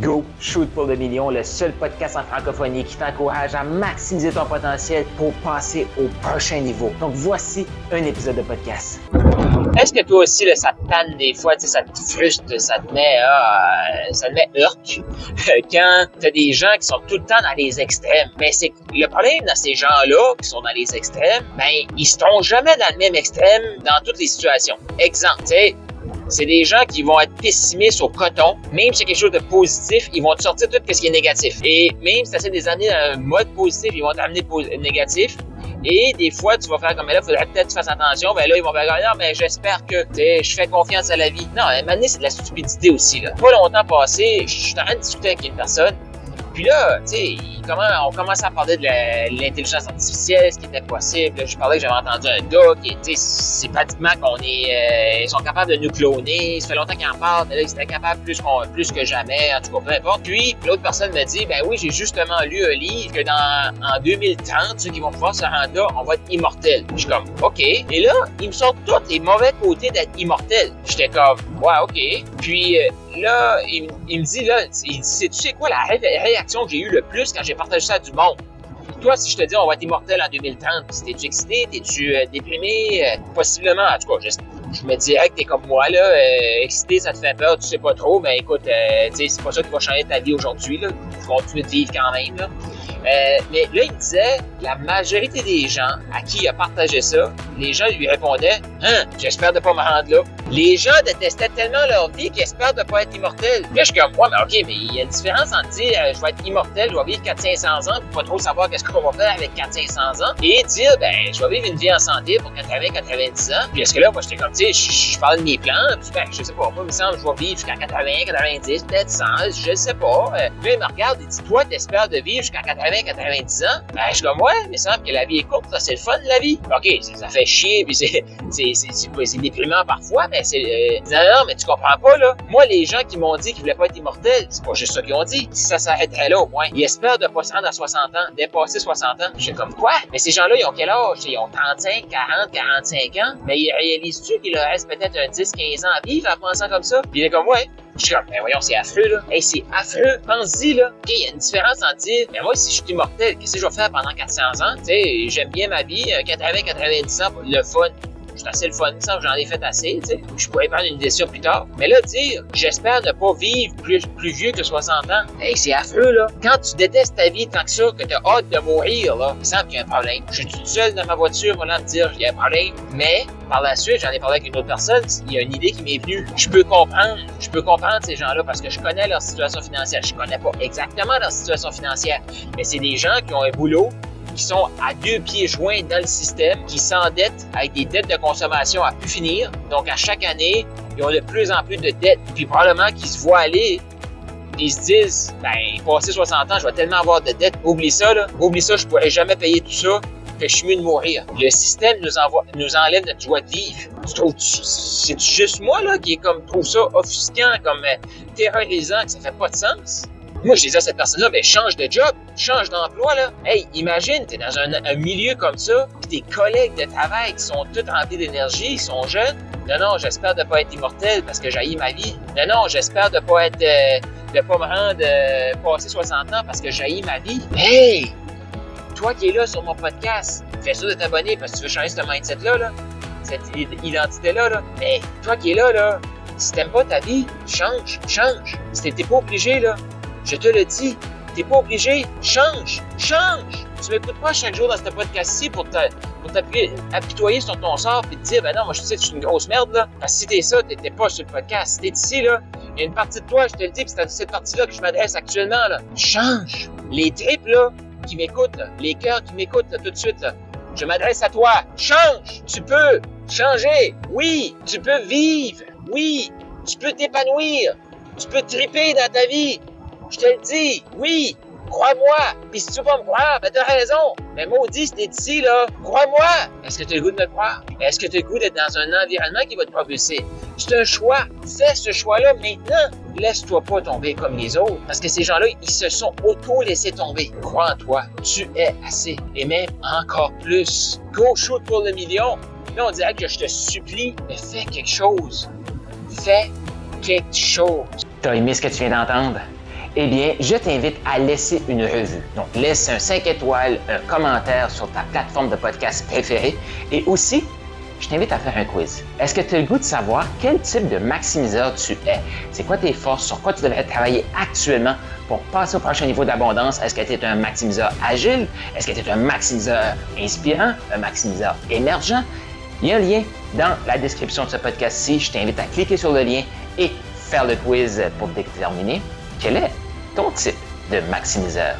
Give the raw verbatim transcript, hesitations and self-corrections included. Go Shoot pour le million, le seul podcast en francophonie qui t'encourage à maximiser ton potentiel pour passer au prochain niveau. Donc voici un épisode de podcast. Est-ce que toi aussi, là, ça te tanne des fois, ça te frustre, ça te met, euh, ça te met irk quand t'as des gens qui sont tout le temps dans les extrêmes? Mais c'est le problème dans ces gens-là qui sont dans les extrêmes, ben ils seront jamais dans le même extrême dans toutes les situations. Exemple, tu sais. C'est des gens qui vont être pessimistes au coton. Même si c'est quelque chose de positif, ils vont te sortir tout ce qui est négatif. Et même si tu essaies de les amener dans un mode positif, ils vont t'amener négatif. Et des fois, tu vas faire comme là, il faudrait peut-être que tu fasses attention. Ben là, ils vont faire comme là, mais j'espère que je fais confiance à la vie. Non, à un moment donné, c'est de la stupidité aussi. Là. Pas longtemps passé, je suis en train de discuter avec une personne. Puis là, tu sais, on commençait à parler de, la, de l'intelligence artificielle, ce qui était possible. Je parlais que j'avais entendu un gars qui, tu sais, c'est pratiquement qu'on est, euh, ils sont capables de nous cloner. Ça fait longtemps qu'ils en parlent, mais là, ils étaient capables plus, qu'on, plus que jamais, en tout cas, peu importe. Puis, l'autre personne me dit, ben oui, j'ai justement lu un livre que dans, en deux mille trente, ceux qui vont pouvoir se rendre là, on va être immortels. Je suis comme, OK. Et là, ils me sortent tous les mauvais côtés d'être immortels. J'étais comme, ouais, OK. Puis, euh, là, il, il me dit, là, il dit, sais-tu c'est quoi la ré- réaction que j'ai eue le plus quand j'ai partagé ça du monde? Toi, si je te dis on va être immortel en deux mille trente, t'es-tu excité, t'es-tu euh, déprimé? Euh, possiblement, en tout cas, je, je me dirais que t'es comme moi, là, euh, excité, ça te fait peur, tu sais pas trop, mais écoute, euh, tu sais, c'est pas ça qui va changer ta vie aujourd'hui, là, tu continues de vivre quand même, là. Euh, mais là, il disait, la majorité des gens à qui il a partagé ça, les gens lui répondaient « Hein, j'espère de pas me rendre là ». Les gens détestaient tellement leur vie qu'ils espèrent de pas être immortels. Puis là, je suis comme « Ouais, mais ok, mais il y a une différence entre dire euh, « Je vais être immortel, je vais vivre quatre mille cinq cents ans, pour pas trop savoir qu'est-ce qu'on va faire avec quatre mille cinq cents ans » et dire « Ben, je vais vivre une vie en santé pour quatre-vingts à quatre-vingt-dix ans ». Puis est-ce que là, moi, j'étais comme « Tu sais, je, je parle de mes plans, puis ben, je sais pas, moi, il me semble je vais vivre jusqu'à quatre-vingts, quatre-vingt-dix, peut-être cent, je sais pas. Euh, » Puis il me regarde et dit « Toi, t'espères de vivre jusqu'à quatre-vingts, quatre-vingt-dix ans, ben, je suis comme, ouais, mais il semble que la vie est courte, ça, c'est le fun, la vie. OK, ça, ça fait chier, puis c'est, c'est, c'est, c'est, c'est déprimant parfois, mais c'est, euh, non, non, mais tu comprends pas, là. Moi, les gens qui m'ont dit qu'ils voulaient pas être immortels, c'est pas juste ça qu'ils ont dit. Ça s'arrêterait là, au moins. Ils espèrent de pas se rendre à soixante ans, dépasser soixante ans. Je suis comme, quoi? Mais ces gens-là, ils ont quel âge? Ils ont trente-cinq, quarante, quarante-cinq ans. Mais ils réalisent-tu qu'il leur reste peut-être un dix, quinze ans à vivre en pensant comme ça? Puis il est comme, ouais. Je suis comme, ben voyons, c'est affreux, là. Hey, c'est affreux. Pense-y, là. OK, il y a une différence entre dire, ben moi, si je suis immortel, qu'est-ce que je vais faire pendant quatre cents ans? Tu sais, j'aime bien ma vie, quatre-vingts, quatre-vingt-dix ans, le fun. Je suis assez le fun, ça, j'en ai fait assez, tu sais. Je pourrais prendre une décision plus tard. Mais là, dire, j'espère ne pas vivre plus, plus vieux que soixante ans. Hey, c'est affreux, là. Quand tu détestes ta vie tant que ça, que t'as hâte de mourir, là, il me semble qu'il y a un problème. Je suis tout seul dans ma voiture, voilà, me dire, il y a un problème. Mais, par la suite, j'en ai parlé avec une autre personne, il y a une idée qui m'est venue. Je peux comprendre, je peux comprendre ces gens-là parce que je connais leur situation financière. Je connais pas exactement leur situation financière, mais c'est des gens qui ont un boulot, qui sont à deux pieds joints dans le système, qui s'endettent avec des dettes de consommation à plus finir. Donc, à chaque année, ils ont de plus en plus de dettes. Puis probablement qu'ils se voient aller, ils se disent, ben, passé soixante ans, je vais tellement avoir de dettes. Oublie ça, là. Oublie ça, je pourrais jamais payer tout ça. Que je suis mieux de mourir. Le système nous, envoie, nous enlève notre joie de vivre. Tu trouves, c'est juste moi là qui est comme trouve ça offusquant, comme euh, terrorisant, que ça fait pas de sens. Moi, je disais à cette personne-là, ben change de job, change d'emploi là. Hey, imagine, t'es dans un, un milieu comme ça, pis tes collègues de travail qui sont tous remplis d'énergie, ils sont jeunes. Non, non, j'espère de pas être immortel parce que j'haïs ma vie. Non, non, j'espère de pas être, euh, de pas me rendre euh, passer soixante ans parce que j'haïs ma vie. Hey! Toi qui es là sur mon podcast, fais sûr de t'abonner parce que tu veux changer ce mindset-là, là, cette identité-là. Là. Mais toi qui es là, là, si t'aimes pas ta vie, change, change. Si t'es pas obligé, là, je te le dis, t'es pas obligé, change, change. Tu m'écoutes pas chaque jour dans ce podcast-ci pour, te, pour t'apitoyer sur ton sort et te dire, ben non, moi je sais que je suis une grosse merde, là. Parce que si t'es ça, t'étais pas sur le podcast. Si t'es ici, là, il y a une partie de toi, je te le dis, puis c'est à cette partie-là que je m'adresse actuellement, là. Change. Les tripes, là, qui m'écoutent, là, les cœurs qui m'écoutent là, tout de suite, là. Je m'adresse à toi. Change! Tu peux changer! Oui! Tu peux vivre! Oui! Tu peux t'épanouir! Tu peux triper dans ta vie! Je te le dis! Oui! Crois-moi! Puis si tu veux pas me croire, ben t'as raison! Mais maudit, si t'es ici, là, crois-moi! Est-ce que t'as le goût de me croire? Est-ce que t'as le goût d'être dans un environnement qui va te propulser? C'est un choix. Fais ce choix-là maintenant. Laisse-toi pas tomber comme les autres. Parce que ces gens-là, ils se sont auto-laissés tomber. Crois en toi. Tu es assez. Et même encore plus. Go shoot pour le million. Là, on dirait que je te supplie, mais fais quelque chose. Fais quelque chose. T'as aimé ce que tu viens d'entendre? eh bien, je t'invite à laisser une revue. Donc, laisse un cinq étoiles, un commentaire sur ta plateforme de podcast préférée et aussi, je t'invite à faire un quiz. Est-ce que tu as le goût de savoir quel type de maximiseur tu es? C'est quoi tes forces? Sur quoi tu devrais travailler actuellement pour passer au prochain niveau d'abondance? Est-ce que tu es un maximiseur agile? Est-ce que tu es un maximiseur inspirant? Un maximiseur émergent? Il y a un lien dans la description de ce podcast-ci. Je t'invite à cliquer sur le lien et faire le quiz pour déterminer quel est ton type de maximiseur.